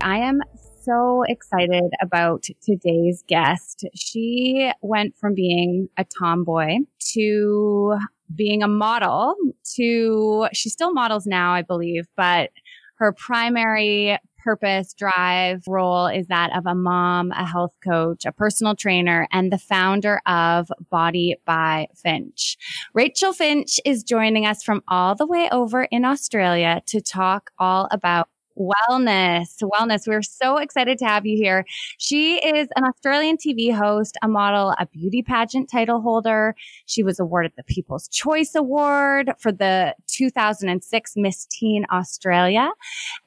I am so excited about today's guest. She went from being a tomboy to being a model to, she still models now, I believe, but her primary purpose, drive, role is that of a mom, a health coach, a personal trainer, and the founder of Body by Finch. Rachel Finch is joining us from all the way over in Australia to talk all about wellness. We're so excited to have you here. She is an Australian TV host, a model, a beauty pageant title holder. She was awarded the People's Choice Award for the 2006 Miss Teen Australia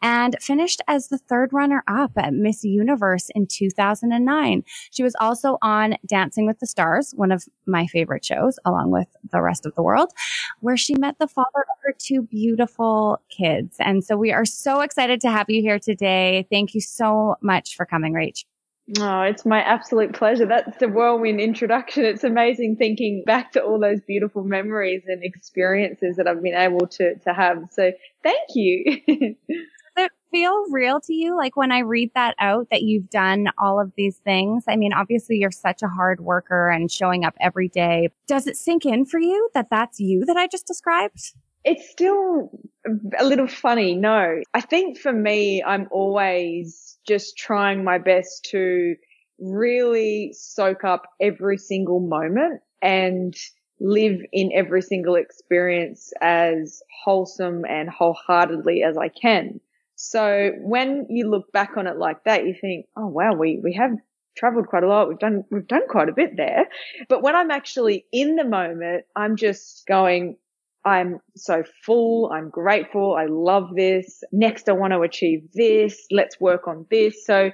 and finished as the third runner-up at Miss Universe in 2009. She was also on Dancing with the Stars, one of my favorite shows, along with the rest of the world, where she met the father of her two beautiful kids. And so we are so excited to have you here today. Thank you so much for coming, Rach. Oh, it's my absolute pleasure. That's the whirlwind introduction. It's amazing thinking back to all those beautiful memories and experiences that I've been able to have. So thank you. Does it feel real to you? Like when I read that out, that you've done all of these things? I mean, obviously you're such a hard worker and showing up every day. Does it sink in for you that that's you that I just described? It's still a little funny. No, I think for me, I'm always just trying my best to really soak up every single moment and live in every single experience as wholesome and wholeheartedly as I can. So when you look back on it like that, you think, oh, wow, we have traveled quite a lot. We've done quite a bit there. But when I'm actually in the moment, I'm just going, I'm so full. I'm grateful. I love this. Next, I want to achieve this. Let's work on this. So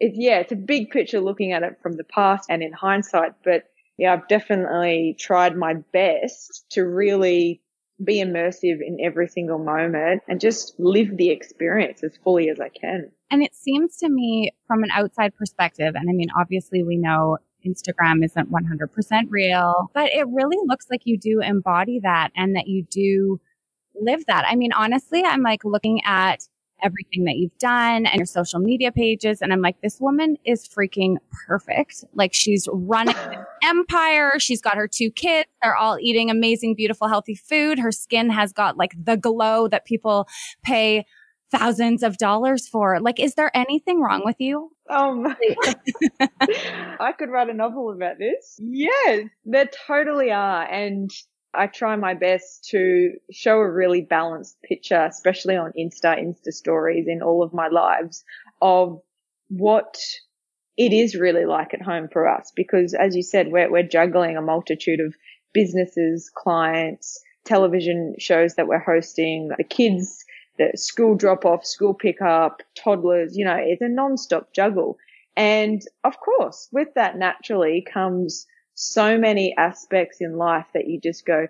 it's a big picture looking at it from the past and in hindsight. But yeah, I've definitely tried my best to really be immersive in every single moment and just live the experience as fully as I can. And it seems to me from an outside perspective, and I mean, obviously we know Instagram isn't 100% real, but it really looks like you do embody that and that you do live that. I mean, honestly, I'm like looking at everything that you've done and your social media pages. And I'm like, this woman is freaking perfect. Like she's running an empire. She's got her two kids. They're all eating amazing, beautiful, healthy food. Her skin has got like the glow that people pay thousands of dollars for. Like, is there anything wrong with you? Oh my! I could write a novel about this. Yes, there totally are. And I try my best to show a really balanced picture, especially on Insta stories in all of my lives of what it is really like at home for us. Because as you said, we're juggling a multitude of businesses, clients, television shows that we're hosting, the kids, the school drop-off, school pick-up, toddlers, you know, it's a non-stop juggle. And of course, with that naturally comes so many aspects in life that you just go,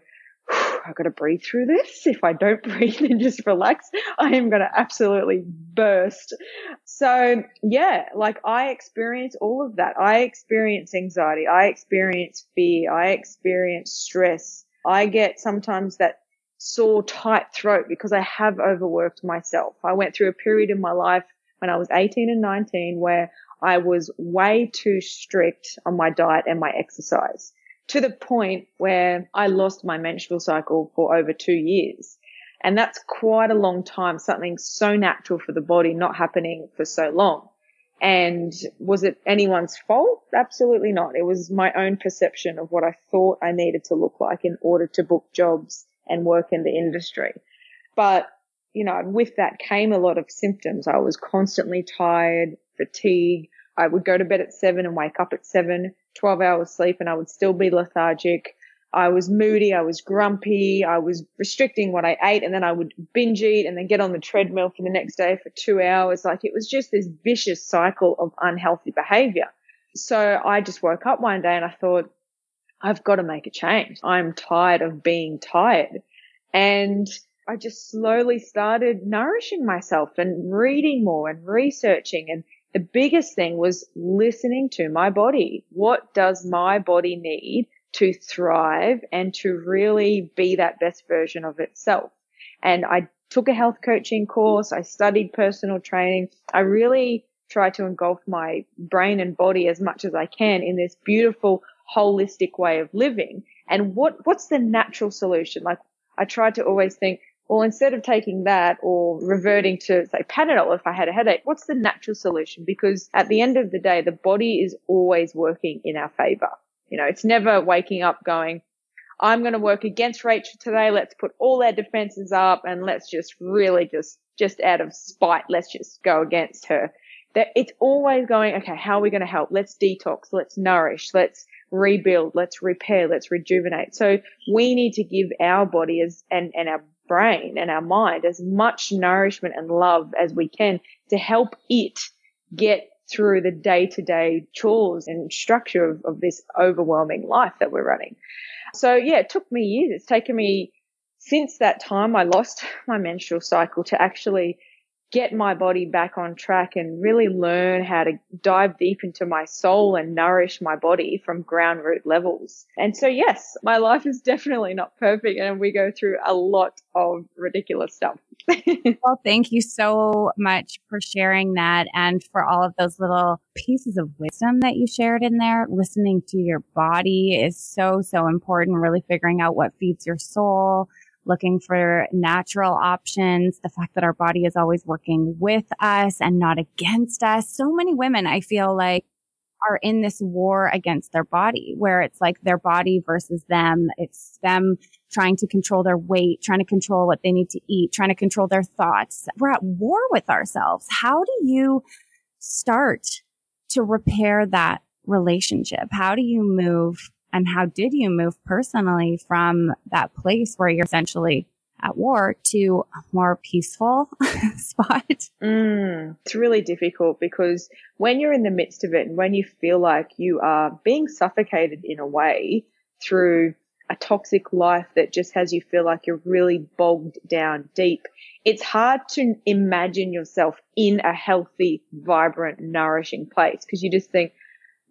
I've got to breathe through this. If I don't breathe and just relax, I am going to absolutely burst. So yeah, like I experience all of that. I experience anxiety. I experience fear. I experience stress. I get sometimes that sore, tight throat because I have overworked myself. I went through a period in my life when I was 18 and 19 where I was way too strict on my diet and my exercise to the point where I lost my menstrual cycle for over 2 years. And that's quite a long time, something so natural for the body not happening for so long. And was it anyone's fault? Absolutely not. It was my own perception of what I thought I needed to look like in order to book jobs and work in the industry. But, you know, with that came a lot of symptoms. I was constantly tired, fatigue. I would go to bed at 7 and wake up at 7, 12 hours sleep, and I would still be lethargic. I was moody, I was grumpy, I was restricting what I ate, and then I would binge eat and then get on the treadmill for the next day for 2 hours. Like, it was just this vicious cycle of unhealthy behavior. So I just woke up one day and I thought, I've got to make a change. I'm tired of being tired. And I just slowly started nourishing myself and reading more and researching. And the biggest thing was listening to my body. What does my body need to thrive and to really be that best version of itself? And I took a health coaching course. I studied personal training. I really try to engulf my brain and body as much as I can in this beautiful holistic way of living. And what's the natural solution? Like, I try to always think, well, instead of taking that or reverting to, say, Panadol if I had a headache, what's the natural solution? Because at the end of the day, the body is always working in our favor. You know, it's never waking up going, I'm going to work against Rachel today. Let's put all our defenses up and let's just really just out of spite, let's just go against her. It's always going, okay, how are we going to help? Let's detox, let's nourish, let's rebuild, let's repair, let's rejuvenate. So we need to give our body and our brain and our mind as much nourishment and love as we can to help it get through the day-to-day chores and structure of this overwhelming life that we're running. So, yeah, it took me years. It's taken me since that time I lost my menstrual cycle to actually get my body back on track and really learn how to dive deep into my soul and nourish my body from ground root levels. And so, yes, my life is definitely not perfect and we go through a lot of ridiculous stuff. Well, thank you so much for sharing that and for all of those little pieces of wisdom that you shared in there. Listening to your body is so, so important, really figuring out what feeds your soul, looking for natural options, the fact that our body is always working with us and not against us. So many women, I feel like, are in this war against their body where it's like their body versus them. It's them trying to control their weight, trying to control what they need to eat, trying to control their thoughts. We're at war with ourselves. How do you start to repair that relationship? How do you move and how did you move personally from that place where you're essentially at war to a more peaceful spot? It's really difficult because when you're in the midst of it and when you feel like you are being suffocated in a way through a toxic life that just has you feel like you're really bogged down deep, it's hard to imagine yourself in a healthy, vibrant, nourishing place because you just think,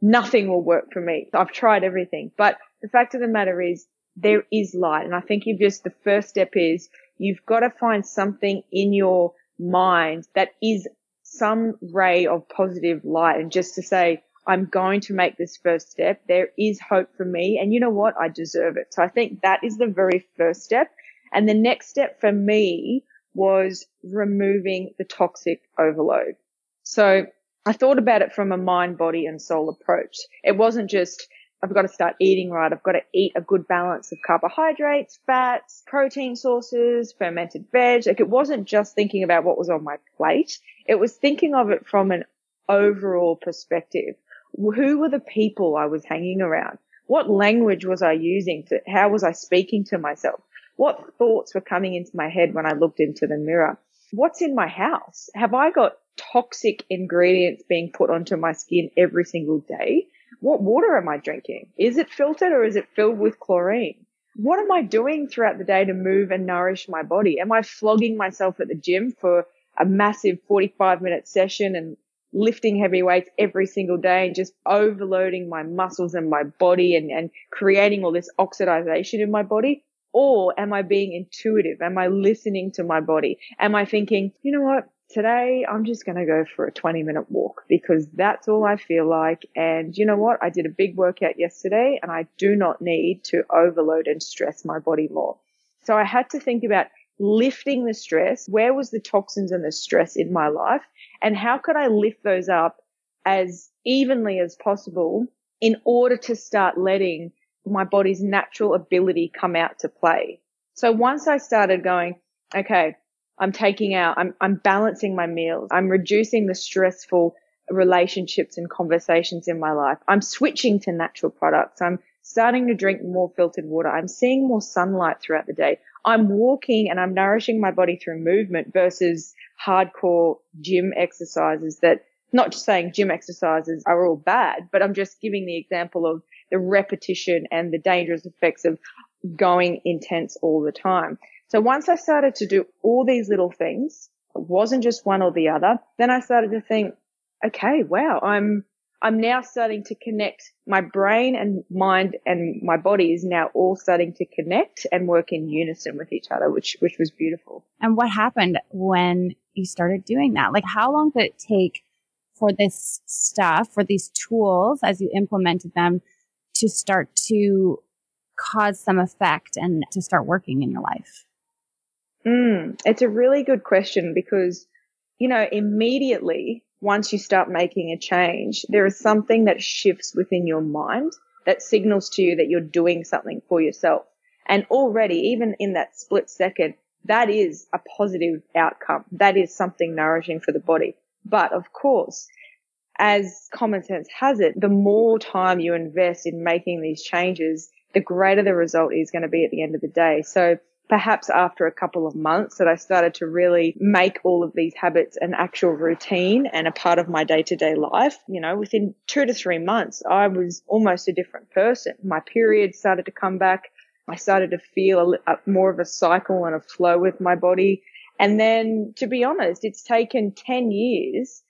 nothing will work for me. I've tried everything. But the fact of the matter is there is light. And I think the first step is you've got to find something in your mind that is some ray of positive light and just to say, I'm going to make this first step. There is hope for me. And you know what? I deserve it. So I think that is the very first step. And the next step for me was removing the toxic overload. So I thought about it from a mind, body and soul approach. It wasn't just, I've got to start eating right. I've got to eat a good balance of carbohydrates, fats, protein sources, fermented veg. Like, it wasn't just thinking about what was on my plate. It was thinking of it from an overall perspective. Who were the people I was hanging around? What language was I using? How was I speaking to myself? What thoughts were coming into my head when I looked into the mirror? What's in my house? Have I got toxic ingredients being put onto my skin every single day? What water am I drinking? Is it filtered or is it filled with chlorine? What am I doing throughout the day to move and nourish my body? Am I flogging myself at the gym for a massive 45-minute session and lifting heavy weights every single day and just overloading my muscles and my body and creating all this oxidization in my body? Or am I being intuitive? Am I listening to my body? Am I thinking, you know what? Today, I'm just going to go for a 20-minute walk because that's all I feel like. And you know what? I did a big workout yesterday and I do not need to overload and stress my body more. So I had to think about lifting the stress. Where was the toxins and the stress in my life? And how could I lift those up as evenly as possible in order to start letting my body's natural ability come out to play? So once I started going, okay, I'm balancing my meals. I'm reducing the stressful relationships and conversations in my life. I'm switching to natural products. I'm starting to drink more filtered water. I'm seeing more sunlight throughout the day. I'm walking and I'm nourishing my body through movement versus hardcore gym exercises that, not just saying gym exercises are all bad, but I'm just giving the example of the repetition and the dangerous effects of going intense all the time. So once I started to do all these little things, it wasn't just one or the other, then I started to think, okay, wow, I'm now starting to connect. My brain and mind and my body is now all starting to connect and work in unison with each other, which was beautiful. And what happened when you started doing that? Like, how long did it take for this stuff, for these tools, as you implemented them, to start to cause some effect and to start working in your life? It's a really good question because, you know, immediately once you start making a change, there is something that shifts within your mind that signals to you that you're doing something for yourself. And already, even in that split second, that is a positive outcome. That is something nourishing for the body. But of course, as common sense has it, the more time you invest in making these changes, the greater the result is going to be at the end of the day. So perhaps after a couple of months that I started to really make all of these habits an actual routine and a part of my day-to-day life, you know, within 2 to 3 months, I was almost a different person. My period started to come back. I started to feel more of a cycle and a flow with my body. And then, to be honest, it's taken 10 years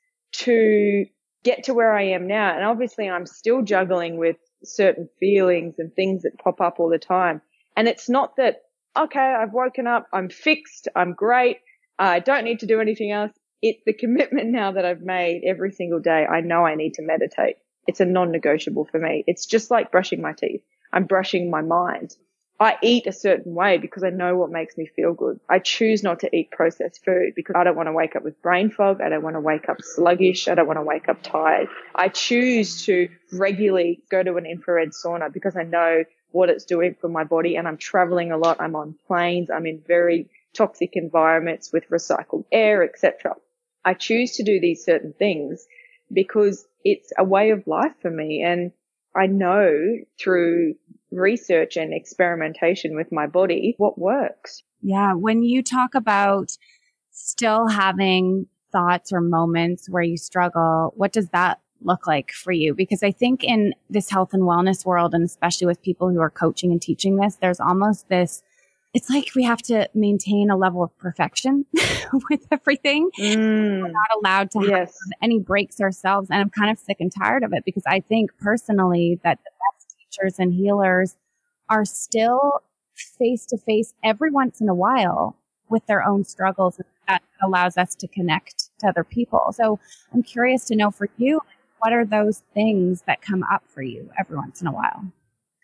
to get to where I am now. And obviously I'm still juggling with certain feelings and things that pop up all the time. And it's not that, okay, I've woken up, I'm fixed, I'm great, I don't need to do anything else. It's the commitment now that I've made every single day. I know I need to meditate. It's a non-negotiable for me. It's just like brushing my teeth. I'm brushing my mind. I eat a certain way because I know what makes me feel good. I choose not to eat processed food because I don't want to wake up with brain fog. I don't want to wake up sluggish. I don't want to wake up tired. I choose to regularly go to an infrared sauna because I know what it's doing for my body, and I'm traveling a lot. I'm on planes. I'm in very toxic environments with recycled air, etc. I choose to do these certain things because it's a way of life for me, and I know through research and experimentation with my body what works. Yeah. When you talk about still having thoughts or moments where you struggle, what does that look like for you? Because I think in this health and wellness world, and especially with people who are coaching and teaching this, there's almost this, it's like we have to maintain a level of perfection with everything. We're not allowed to have any breaks ourselves. And I'm kind of sick and tired of it because I think personally that the best teachers and healers are still face to face every once in a while with their own struggles. And that allows us to connect to other people. So I'm curious to know for you, what are those things that come up for you every once in a while?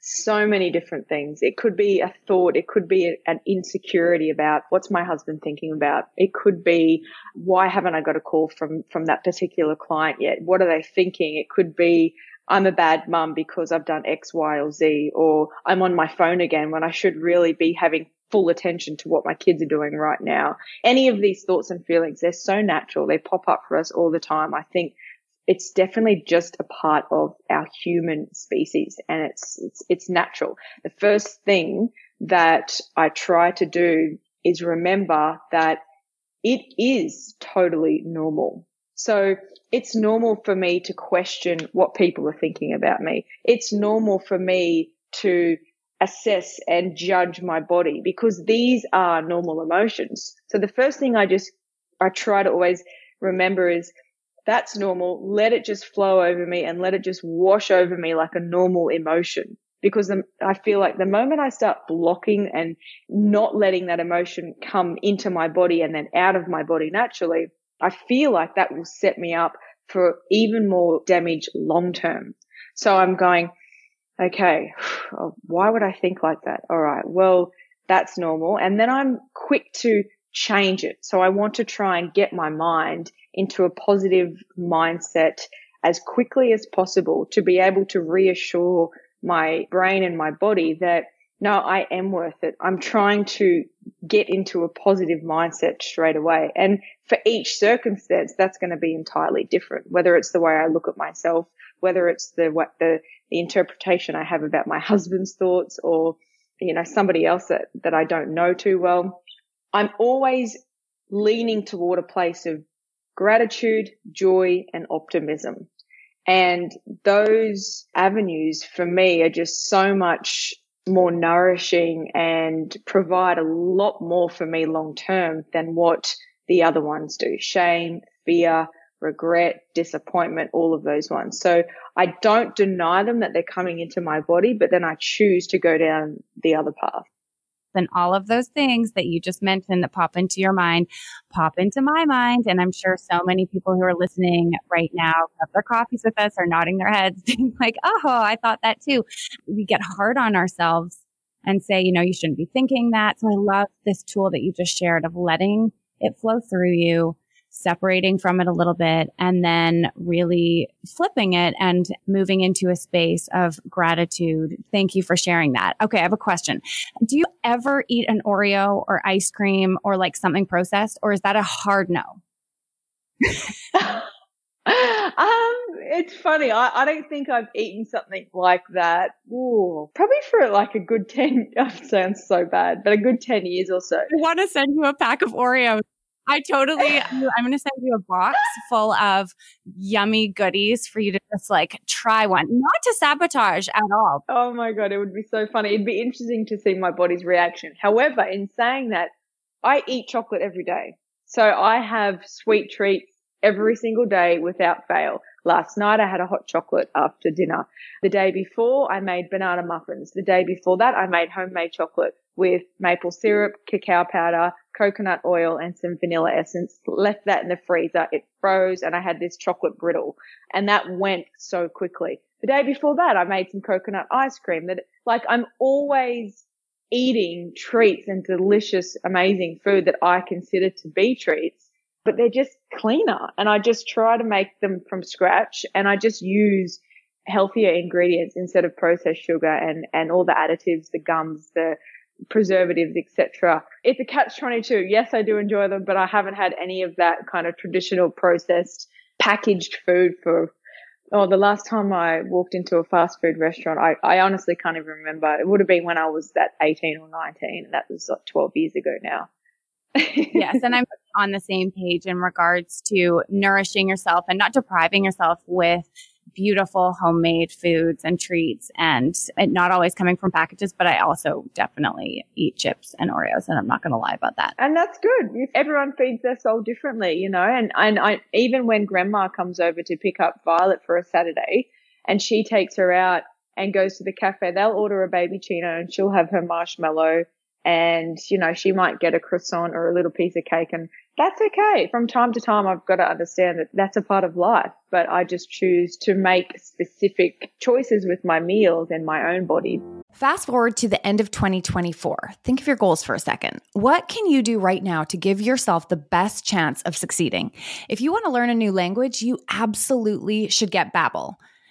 So many different things. It could be a thought. It could be an insecurity about what's my husband thinking about. It could be, why haven't I got a call from that particular client yet? What are they thinking? It could be, I'm a bad mum because I've done X, Y, or Z, or I'm on my phone again when I should really be having full attention to what my kids are doing right now. Any of these thoughts and feelings, they're so natural. They pop up for us all the time. I think it's definitely just a part of our human species, and it's natural. The first thing that I try to do is remember that it is totally normal. So it's normal for me to question what people are thinking about me. It's normal for me to assess and judge my body because these are normal emotions. So the first thing I try to always remember is, that's normal. Let it just flow over me and let it just wash over me like a normal emotion, because I feel like the moment I start blocking and not letting that emotion come into my body and then out of my body naturally, I feel like that will set me up for even more damage long term. So I'm going, okay, why would I think like that? All right, well, that's normal. And then I'm quick to change it. So I want to try and get my mind into a positive mindset as quickly as possible to be able to reassure my brain and my body that, no, I am worth it. I'm trying to get into a positive mindset straight away. And for each circumstance, that's going to be entirely different, whether it's the way I look at myself, whether it's the interpretation I have about my husband's thoughts or, you know, somebody else that I don't know too well. I'm always leaning toward a place of gratitude, joy, and optimism. And those avenues for me are just so much more nourishing and provide a lot more for me long term than what the other ones do. Shame, fear, regret, disappointment, all of those ones. So I don't deny them that they're coming into my body, but then I choose to go down the other path. And all of those things that you just mentioned that pop into your mind, pop into my mind. And I'm sure so many people who are listening right now have their coffees with us or nodding their heads being like, oh, I thought that too. We get hard on ourselves and say, you know, you shouldn't be thinking that. So I love this tool that you just shared of letting it flow through you, separating from it a little bit, and then really flipping it and moving into a space of gratitude. Thank you for sharing that. Okay, I have a question. Do you ever eat an Oreo or ice cream or like something processed, or is that a hard no? It's funny. I don't think I've eaten something like that. Ooh, probably for like a good 10, sounds so bad, but a good 10 years or so. I want to send you a pack of Oreos. I'm going to send you a box full of yummy goodies for you to just like try one, not to sabotage at all. Oh my God, it would be so funny. It'd be interesting to see my body's reaction. However, in saying that, I eat chocolate every day. So I have sweet treats every single day without fail. Last night I had a hot chocolate after dinner. The day before I made banana muffins. The day before that I made homemade chocolate with maple syrup, cacao powder, coconut oil, and some vanilla essence. Left that in the freezer. It froze and I had this chocolate brittle, and that went so quickly. The day before that, I made some coconut ice cream. That, like, I'm always eating treats and delicious, amazing food that I consider to be treats, but they're just cleaner. And I just try to make them from scratch, and I just use healthier ingredients instead of processed sugar and all the additives, the gums, the preservatives, etc. It's a catch-22. Yes, I do enjoy them, but I haven't had any of that kind of traditional processed packaged food for the last time I walked into a fast food restaurant. I honestly can't even remember. It would have been when I was that 18 or 19, and that was like 12 years ago now. Yes, and I'm on the same page in regards to nourishing yourself and not depriving yourself with beautiful homemade foods and treats, and not always coming from packages, but I also definitely eat chips and Oreos, and I'm not going to lie about that. And that's good. Everyone feeds their soul differently, you know, and I, even when grandma comes over to pick up Violet for a Saturday and she takes her out and goes to the cafe, they'll order a baby chino and she'll have her marshmallow, and, you know, she might get a croissant or a little piece of cake, and that's okay. From time to time, I've got to understand that that's a part of life, but I just choose to make specific choices with my meals and my own body. Fast forward to the end of 2024. Think of your goals for a second. What can you do right now to give yourself the best chance of succeeding? If you want to learn a new language, you absolutely should get Babbel.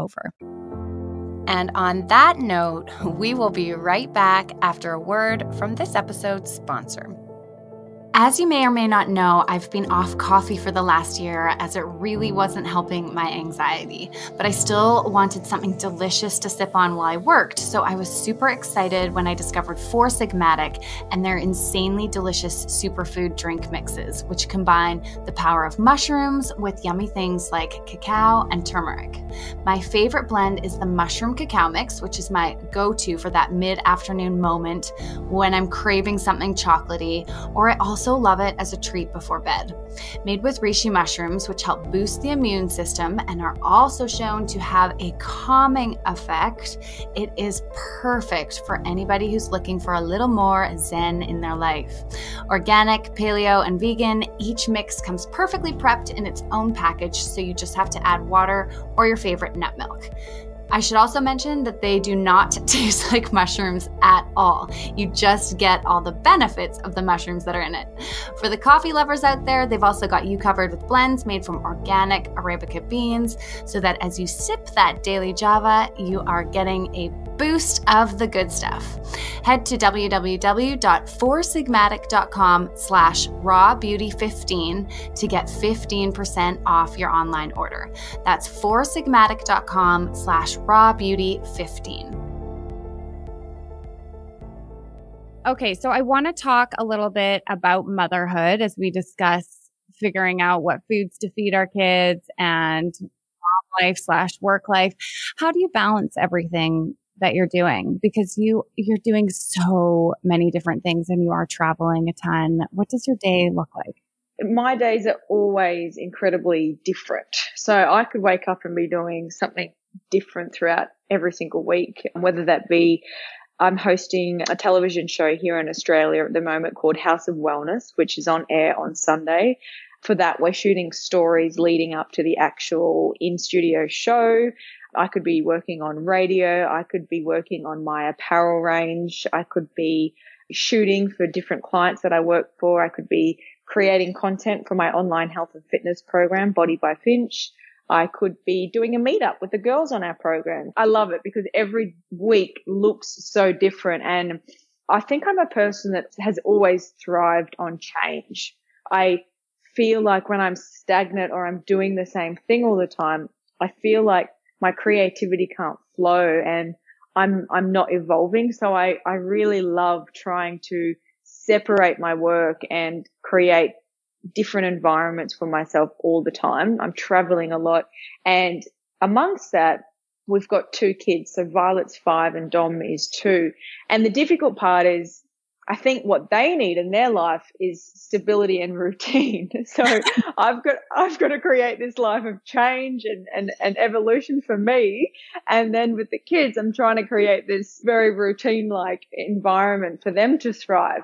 over. And on that note, we will be right back after a word from this episode's sponsor. As you may or may not know, I've been off coffee for the last year as it really wasn't helping my anxiety, but I still wanted something delicious to sip on while I worked, so I was super excited when I discovered Four Sigmatic and their insanely delicious superfood drink mixes, which combine the power of mushrooms with yummy things like cacao and turmeric. My favorite blend is the mushroom cacao mix, which is my go-to for that mid-afternoon moment when I'm craving something chocolatey, or I also love it as a treat before bed. Made with reishi mushrooms, which help boost the immune system and are also shown to have a calming effect, it is perfect for anybody who's looking for a little more zen in their life. Organic, paleo, and vegan, each mix comes perfectly prepped in its own package, so you just have to add water or your favorite nut milk. I should also mention that they do not taste like mushrooms at all. You just get all the benefits of the mushrooms that are in it. For the coffee lovers out there, they've also got you covered with blends made from organic Arabica beans, so that as you sip that daily java, you are getting a boost of the good stuff. Head to www.foursigmatic.com/rawbeauty15 to get 15% off your online order. That's foursigmatic.com/rawbeauty15. Okay, so I want to talk a little bit about motherhood as we discuss figuring out what foods to feed our kids and life/work life. How do you balance everything that you're doing? Because you're doing so many different things and you are traveling a ton. What does your day look like? My days are always incredibly different. So I could wake up and be doing something different throughout every single week, whether that be I'm hosting a television show here in Australia at the moment called House of Wellness, which is on air on Sunday. For that, we're shooting stories leading up to the actual in-studio show. I could be working on radio. I could be working on my apparel range. I could be shooting for different clients that I work for. I could be creating content for my online health and fitness program, Body by Finch. I could be doing a meetup with the girls on our program. I love it because every week looks so different. And I think I'm a person that has always thrived on change. I feel like when I'm stagnant or I'm doing the same thing all the time, I feel like my creativity can't flow and I'm not evolving. So I really love trying to separate my work and create different environments for myself all the time. I'm traveling a lot. And amongst that, we've got two kids. So Violet's 5 and Dom is 2. And the difficult part is I think what they need in their life is stability and routine. So I've got to create this life of change and evolution for me. And then with the kids, I'm trying to create this very routine-like environment for them to thrive.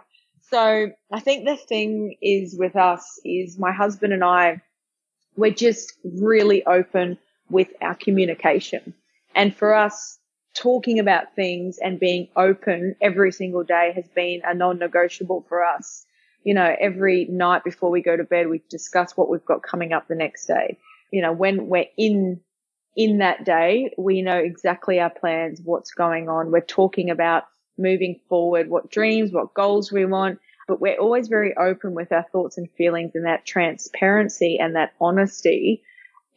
So I think the thing is with us is my husband and I, we're just really open with our communication. And for us, talking about things and being open every single day has been a non-negotiable for us. You know, every night before we go to bed, we discuss what we've got coming up the next day. You know, when we're in that day, we know exactly our plans, what's going on. We're talking about moving forward, what dreams, what goals we want, but we're always very open with our thoughts and feelings, and that transparency and that honesty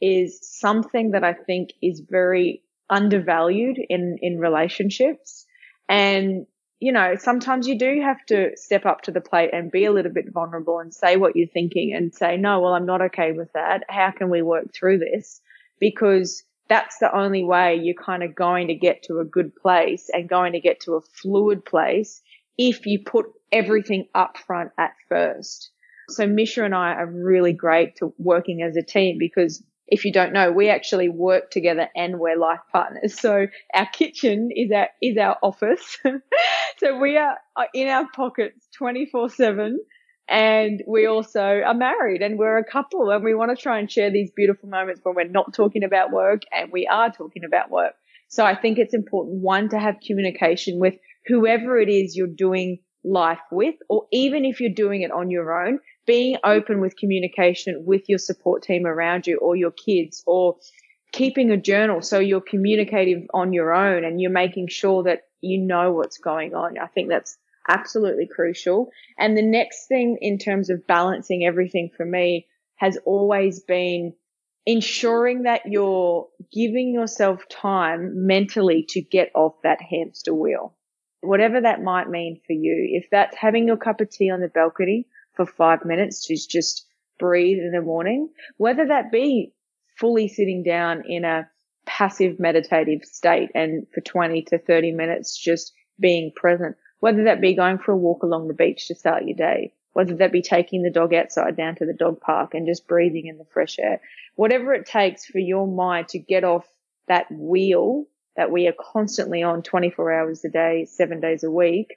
is something that I think is very undervalued in relationships. And, you know, sometimes you do have to step up to the plate and be a little bit vulnerable and say what you're thinking and say, no, well, I'm not okay with that. How can we work through this? Because that's the only way you're kind of going to get to a good place and going to get to a fluid place if you put everything up front at first. So Misha and I are really great to working as a team, because if you don't know, we actually work together and we're life partners. So our kitchen is our office. So we are in our pockets 24/7, and we also are married and we're a couple, and we want to try and share these beautiful moments when we're not talking about work and we are talking about work. So I think it's important, one, to have communication with whoever it is you're doing life with, or even if you're doing it on your own, being open with communication with your support team around you or your kids, or keeping a journal so you're communicative on your own and you're making sure that you know what's going on. I think that's absolutely crucial. And the next thing in terms of balancing everything for me has always been ensuring that you're giving yourself time mentally to get off that hamster wheel, whatever that might mean for you. If that's having your cup of tea on the balcony for 5 minutes to just breathe in the morning, whether that be fully sitting down in a passive meditative state and for 20 to 30 minutes just being present, whether that be going for a walk along the beach to start your day, whether that be taking the dog outside down to the dog park and just breathing in the fresh air, whatever it takes for your mind to get off that wheel that we are constantly on 24 hours a day, 7 days a week,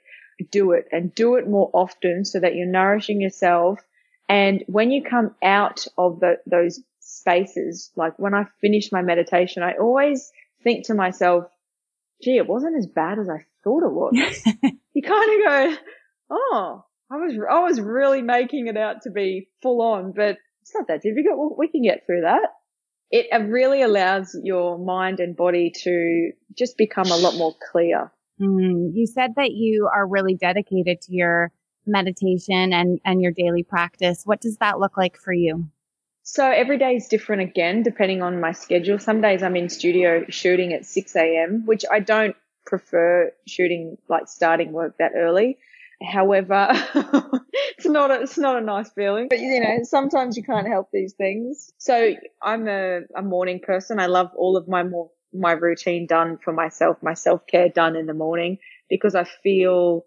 do it, and do it more often so that you're nourishing yourself. And when you come out of those spaces, like when I finish my meditation, I always think to myself, gee, it wasn't as bad as I thought it was. You kind of go, oh, I was really making it out to be full on, but it's not that difficult. We can get through that. It really allows your mind and body to just become a lot more clear. You said that you are really dedicated to your meditation and your daily practice. What does that look like for you? So every day is different again, depending on my schedule. Some days I'm in studio shooting at 6 a.m., which I don't prefer shooting, like starting work that early. However, it's not a nice feeling, but you know, sometimes you can't help these things. So I'm a morning person. I love all of my routine done for myself, my self-care done in the morning, because I feel,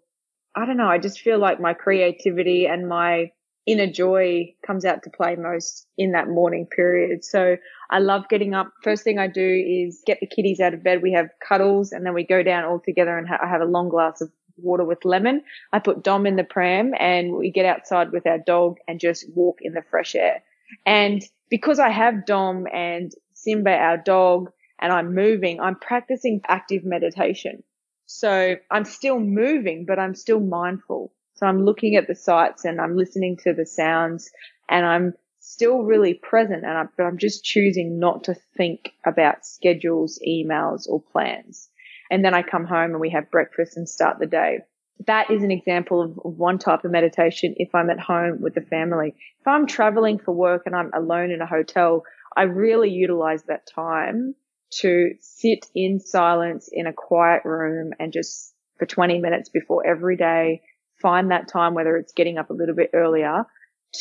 I don't know, I just feel like my creativity and my inner joy comes out to play most in that morning period. So I love getting up. First thing I do is get the kiddies out of bed. We have cuddles and then we go down all together, and I have a long glass of water with lemon. I put Dom in the pram and we get outside with our dog and just walk in the fresh air. And because I have Dom and Simba, our dog, and I'm moving, I'm practicing active meditation. So I'm still moving, but I'm still mindful. So I'm looking at the sights and I'm listening to the sounds, and I'm still really present, and I'm just choosing not to think about schedules, emails, or plans. And then I come home and we have breakfast and start the day. That is an example of one type of meditation if I'm at home with the family. If I'm traveling for work and I'm alone in a hotel, I really utilize that time to sit in silence in a quiet room and just for 20 minutes before every day, find that time, whether it's getting up a little bit earlier,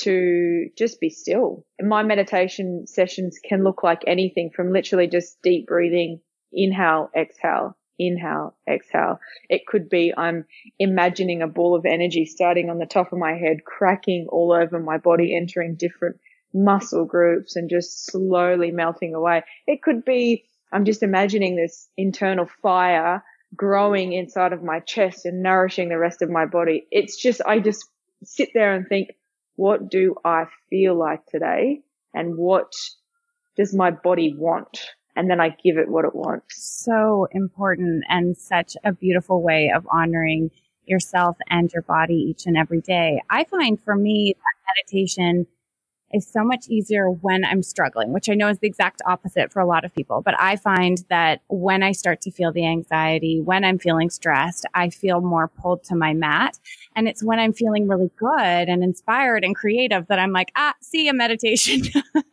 to just be still. And my meditation sessions can look like anything from literally just deep breathing, inhale, exhale, inhale, exhale. It could be I'm imagining a ball of energy starting on the top of my head, cracking all over my body, entering different muscle groups and just slowly melting away. It could be I'm just imagining this internal fire growing inside of my chest and nourishing the rest of my body. It's just, I just sit there and think, what do I feel like today? And what does my body want? And then I give it what it wants. So important, and such a beautiful way of honoring yourself and your body each and every day. I find for me that meditation is so much easier when I'm struggling, which I know is the exact opposite for a lot of people. But I find that when I start to feel the anxiety, when I'm feeling stressed, I feel more pulled to my mat. And it's when I'm feeling really good and inspired and creative that I'm like, see, a meditation.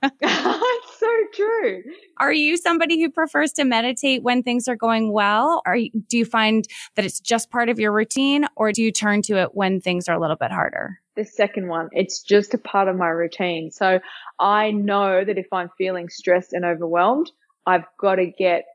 It's so true. Are you somebody who prefers to meditate when things are going well? Do you find that it's just part of your routine, or do you turn to it when things are a little bit harder? The second one, it's just a part of my routine. So I know that if I'm feeling stressed and overwhelmed, I've got to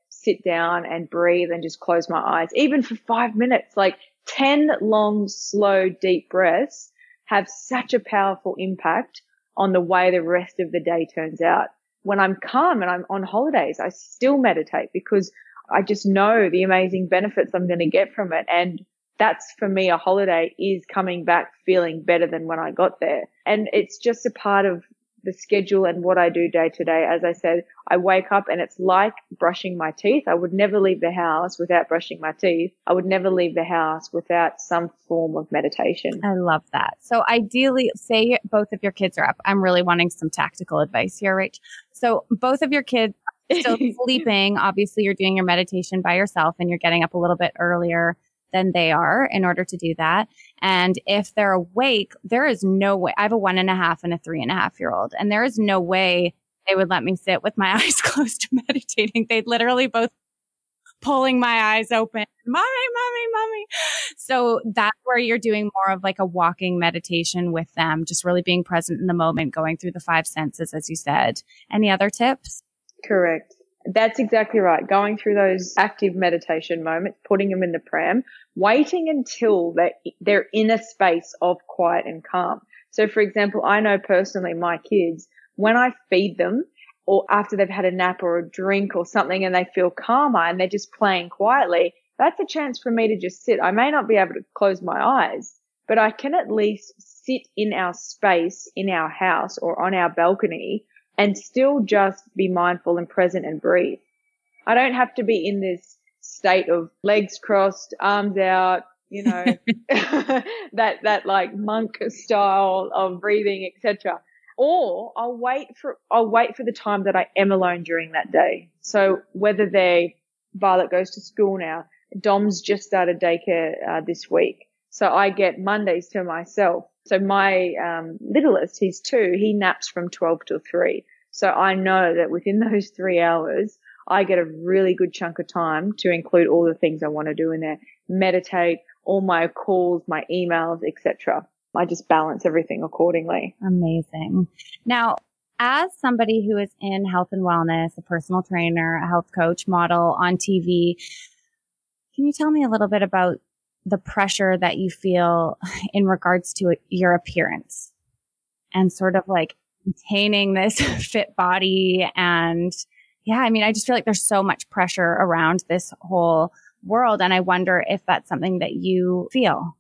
sit down and breathe and just close my eyes, even for 5 minutes. Like 10 long, slow, deep breaths have such a powerful impact on the way the rest of the day turns out. When I'm calm and I'm on holidays, I still meditate because I just know the amazing benefits I'm going to get from it. And that's, for me, a holiday is coming back feeling better than when I got there. And it's just a part of the schedule and what I do day to day. As I said, I wake up and it's like brushing my teeth. I would never leave the house without brushing my teeth. I would never leave the house without some form of meditation. I love that. So ideally, say both of your kids are up. I'm really wanting some tactical advice here, Rach. So both of your kids are still sleeping. Obviously, you're doing your meditation by yourself and you're getting up a little bit earlier than they are in order to do that. And if they're awake, there is no way. I have a 1.5 and a 3.5-year-old, and there is no way they would let me sit with my eyes closed meditating. They'd literally both pulling my eyes open. Mommy, mommy, mommy. So that's where you're doing more of like a walking meditation with them, just really being present in the moment, going through the 5 senses, as you said. Any other tips? Correct. That's exactly right. Going through those active meditation moments, putting them in the pram, waiting until they're in a space of quiet and calm. So, for example, I know personally my kids, when I feed them or after they've had a nap or a drink or something and they feel calmer and they're just playing quietly, that's a chance for me to just sit. I may not be able to close my eyes, but I can at least sit in our space, in our house or on our balcony, and still just be mindful and present and breathe. I don't have to be in this state of legs crossed, arms out, you know, that like monk style of breathing, etc. Or I'll wait for the time that I am alone during that day. So whether Violet goes to school now, Dom's just started daycare this week, so I get Mondays to myself. So my littlest, he's 2, he naps from 12 till 3. So I know that within those 3 hours, I get a really good chunk of time to include all the things I want to do in there, meditate, all my calls, my emails, etc. I just balance everything accordingly. Amazing. Now, as somebody who is in health and wellness, a personal trainer, a health coach, model on TV, can you tell me a little bit about the pressure that you feel in regards to your appearance and sort of like maintaining this fit body? And yeah, I mean, I just feel like there's so much pressure around this whole world. And I wonder if that's something that you feel.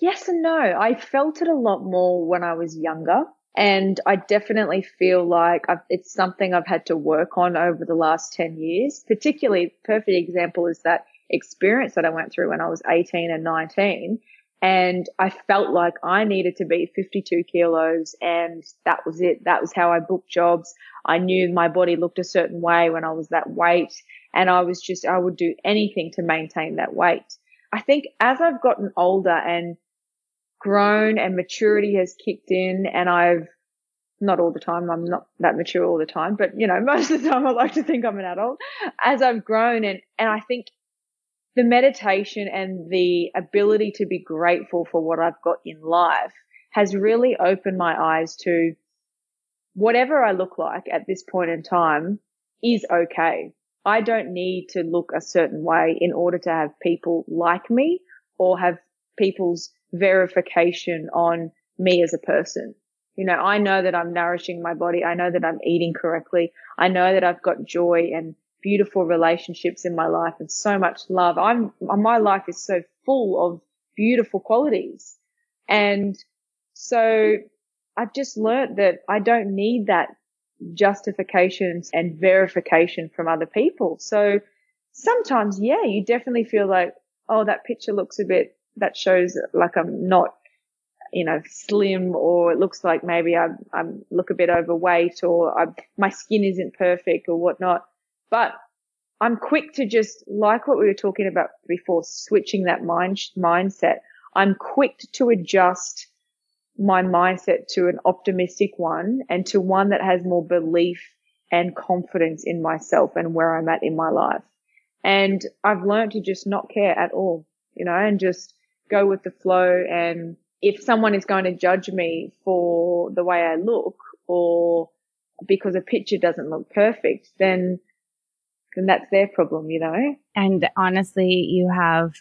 Yes and no. I felt it a lot more when I was younger. And I definitely feel like it's something I've had to work on over the last 10 years. Particularly, perfect example is that experience that I went through when I was 18 and 19, and I felt like I needed to be 52 kilos and that was it. That was how I booked jobs. I knew my body looked a certain way when I was that weight, and I would do anything to maintain that weight. I think as I've gotten older and grown and maturity has kicked in, and not all the time, I'm not that mature all the time, but you know, most of the time I like to think I'm an adult. As I've grown and I think the meditation and the ability to be grateful for what I've got in life has really opened my eyes to whatever I look like at this point in time is okay. I don't need to look a certain way in order to have people like me or have people's verification on me as a person. You know, I know that I'm nourishing my body. I know that I'm eating correctly. I know that I've got joy and beautiful relationships in my life and so much love. My life is so full of beautiful qualities. And so I've just learnt that I don't need that justifications and verification from other people. So sometimes, yeah, you definitely feel like, oh, that picture looks that shows like I'm not, you know, slim, or it looks like maybe I look a bit overweight, or my skin isn't perfect or whatnot. But I'm quick to just, like what we were talking about before, switching that mindset. I'm quick to adjust my mindset to an optimistic one and to one that has more belief and confidence in myself and where I'm at in my life. And I've learned to just not care at all, you know, and just go with the flow. And if someone is going to judge me for the way I look or because a picture doesn't look perfect, then that's their problem, you know. And honestly, you have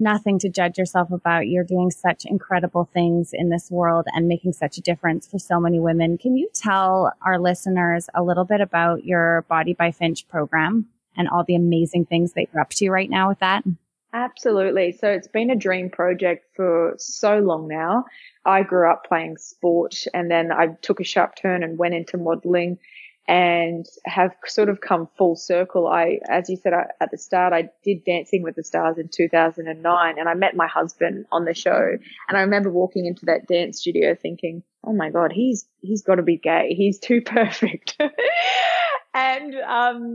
nothing to judge yourself about. You're doing such incredible things in this world and making such a difference for so many women. Can you tell our listeners a little bit about your Body by Finch program and all the amazing things that you're up to right now with that? Absolutely. So it's been a dream project for so long now. I grew up playing sport, and then I took a sharp turn and went into modeling and have sort of come full circle. As you said, at the start, I did Dancing with the Stars in 2009, and I met my husband on the show. And I remember walking into that dance studio thinking, oh my God, he's got to be gay. He's too perfect. And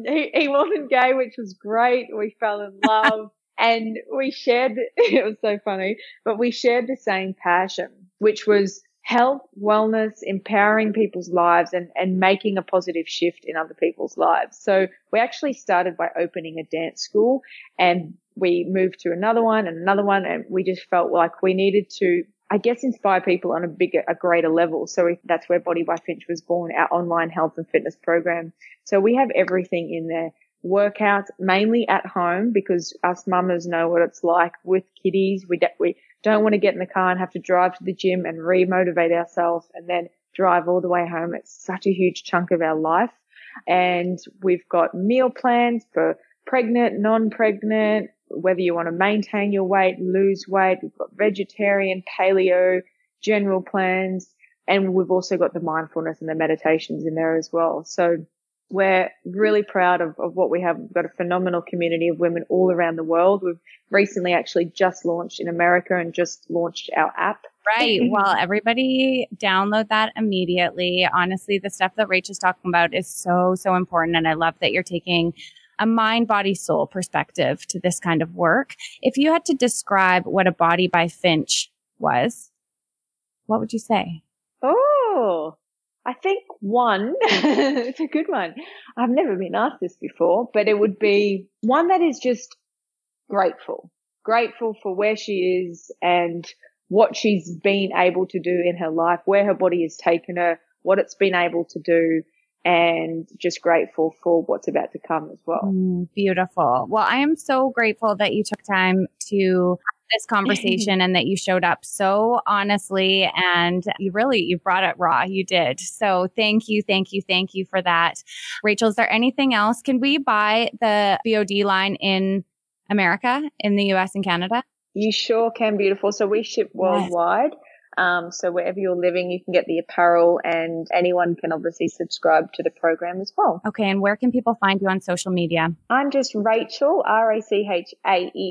he wasn't gay, which was great. We fell in love. And we shared, it was so funny, but we shared the same passion, which was health, wellness, empowering people's lives and making a positive shift in other people's lives. So we actually started by opening a dance school, and we moved to another one. And we just felt like we needed to, I guess, inspire people on a greater level. So that's where Body by Finch was born, our online health and fitness program. So we have everything in there. Workouts mainly at home, because us mamas know what it's like with kiddies. We don't want to get in the car and have to drive to the gym and re-motivate ourselves and then drive all the way home. It's such a huge chunk of our life. And we've got meal plans for pregnant, non-pregnant, whether you want to maintain your weight, lose weight. We've got vegetarian, paleo, general plans. And we've also got the mindfulness and the meditations in there as well. So we're really proud of what we have. We've got a phenomenal community of women all around the world. We've recently actually just launched in America and just launched our app. Right. Well, everybody download that immediately. Honestly, the stuff that Rach is talking about is so, so important. And I love that you're taking a mind, body, soul perspective to this kind of work. If you had to describe what a Body by Finch was, what would you say? Oh, I think one, it's a good one. I've never been asked this before, but it would be one that is just grateful for where she is and what she's been able to do in her life, where her body has taken her, what it's been able to do, and just grateful for what's about to come as well. Beautiful. Well, I am so grateful that you took time to this conversation and that you showed up so honestly, and you brought it raw. You did. So thank you for that. Rachel, is there anything else? Can we buy the BOD line in America, in the US and Canada? You sure can, beautiful. So we ship worldwide. Yes. So wherever you're living, you can get the apparel, and anyone can obviously subscribe to the program as well. Okay. And where can people find you on social media? I'm just Rachel, Rachel_Finch.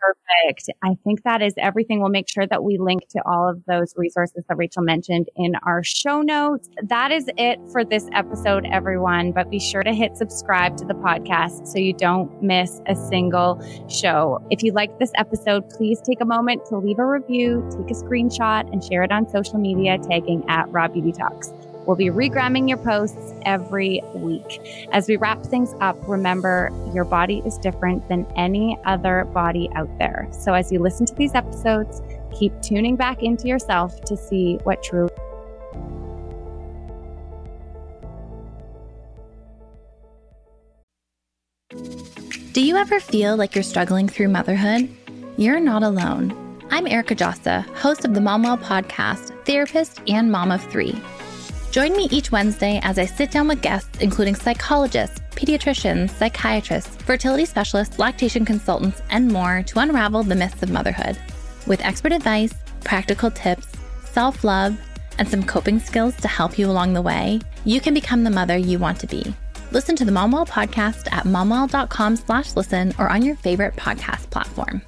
Perfect. I think that is everything. We'll make sure that we link to all of those resources that Rachel mentioned in our show notes. That is it for this episode, everyone. But be sure to hit subscribe to the podcast so you don't miss a single show. If you liked this episode, please take a moment to leave a review, take a screenshot, and share it on social media, tagging @RawBeautyTalks. We'll be regramming your posts every week. As we wrap things up, remember your body is different than any other body out there. So as you listen to these episodes, keep tuning back into yourself to see what truly is. Do you ever feel like you're struggling through motherhood? You're not alone. I'm Erica Jossa, host of the MomWell Podcast, therapist and mom of three. Join me each Wednesday as I sit down with guests, including psychologists, pediatricians, psychiatrists, fertility specialists, lactation consultants, and more to unravel the myths of motherhood. With expert advice, practical tips, self-love, and some coping skills to help you along the way, you can become the mother you want to be. Listen to the MomWell Podcast at momwell.com/listen or on your favorite podcast platform.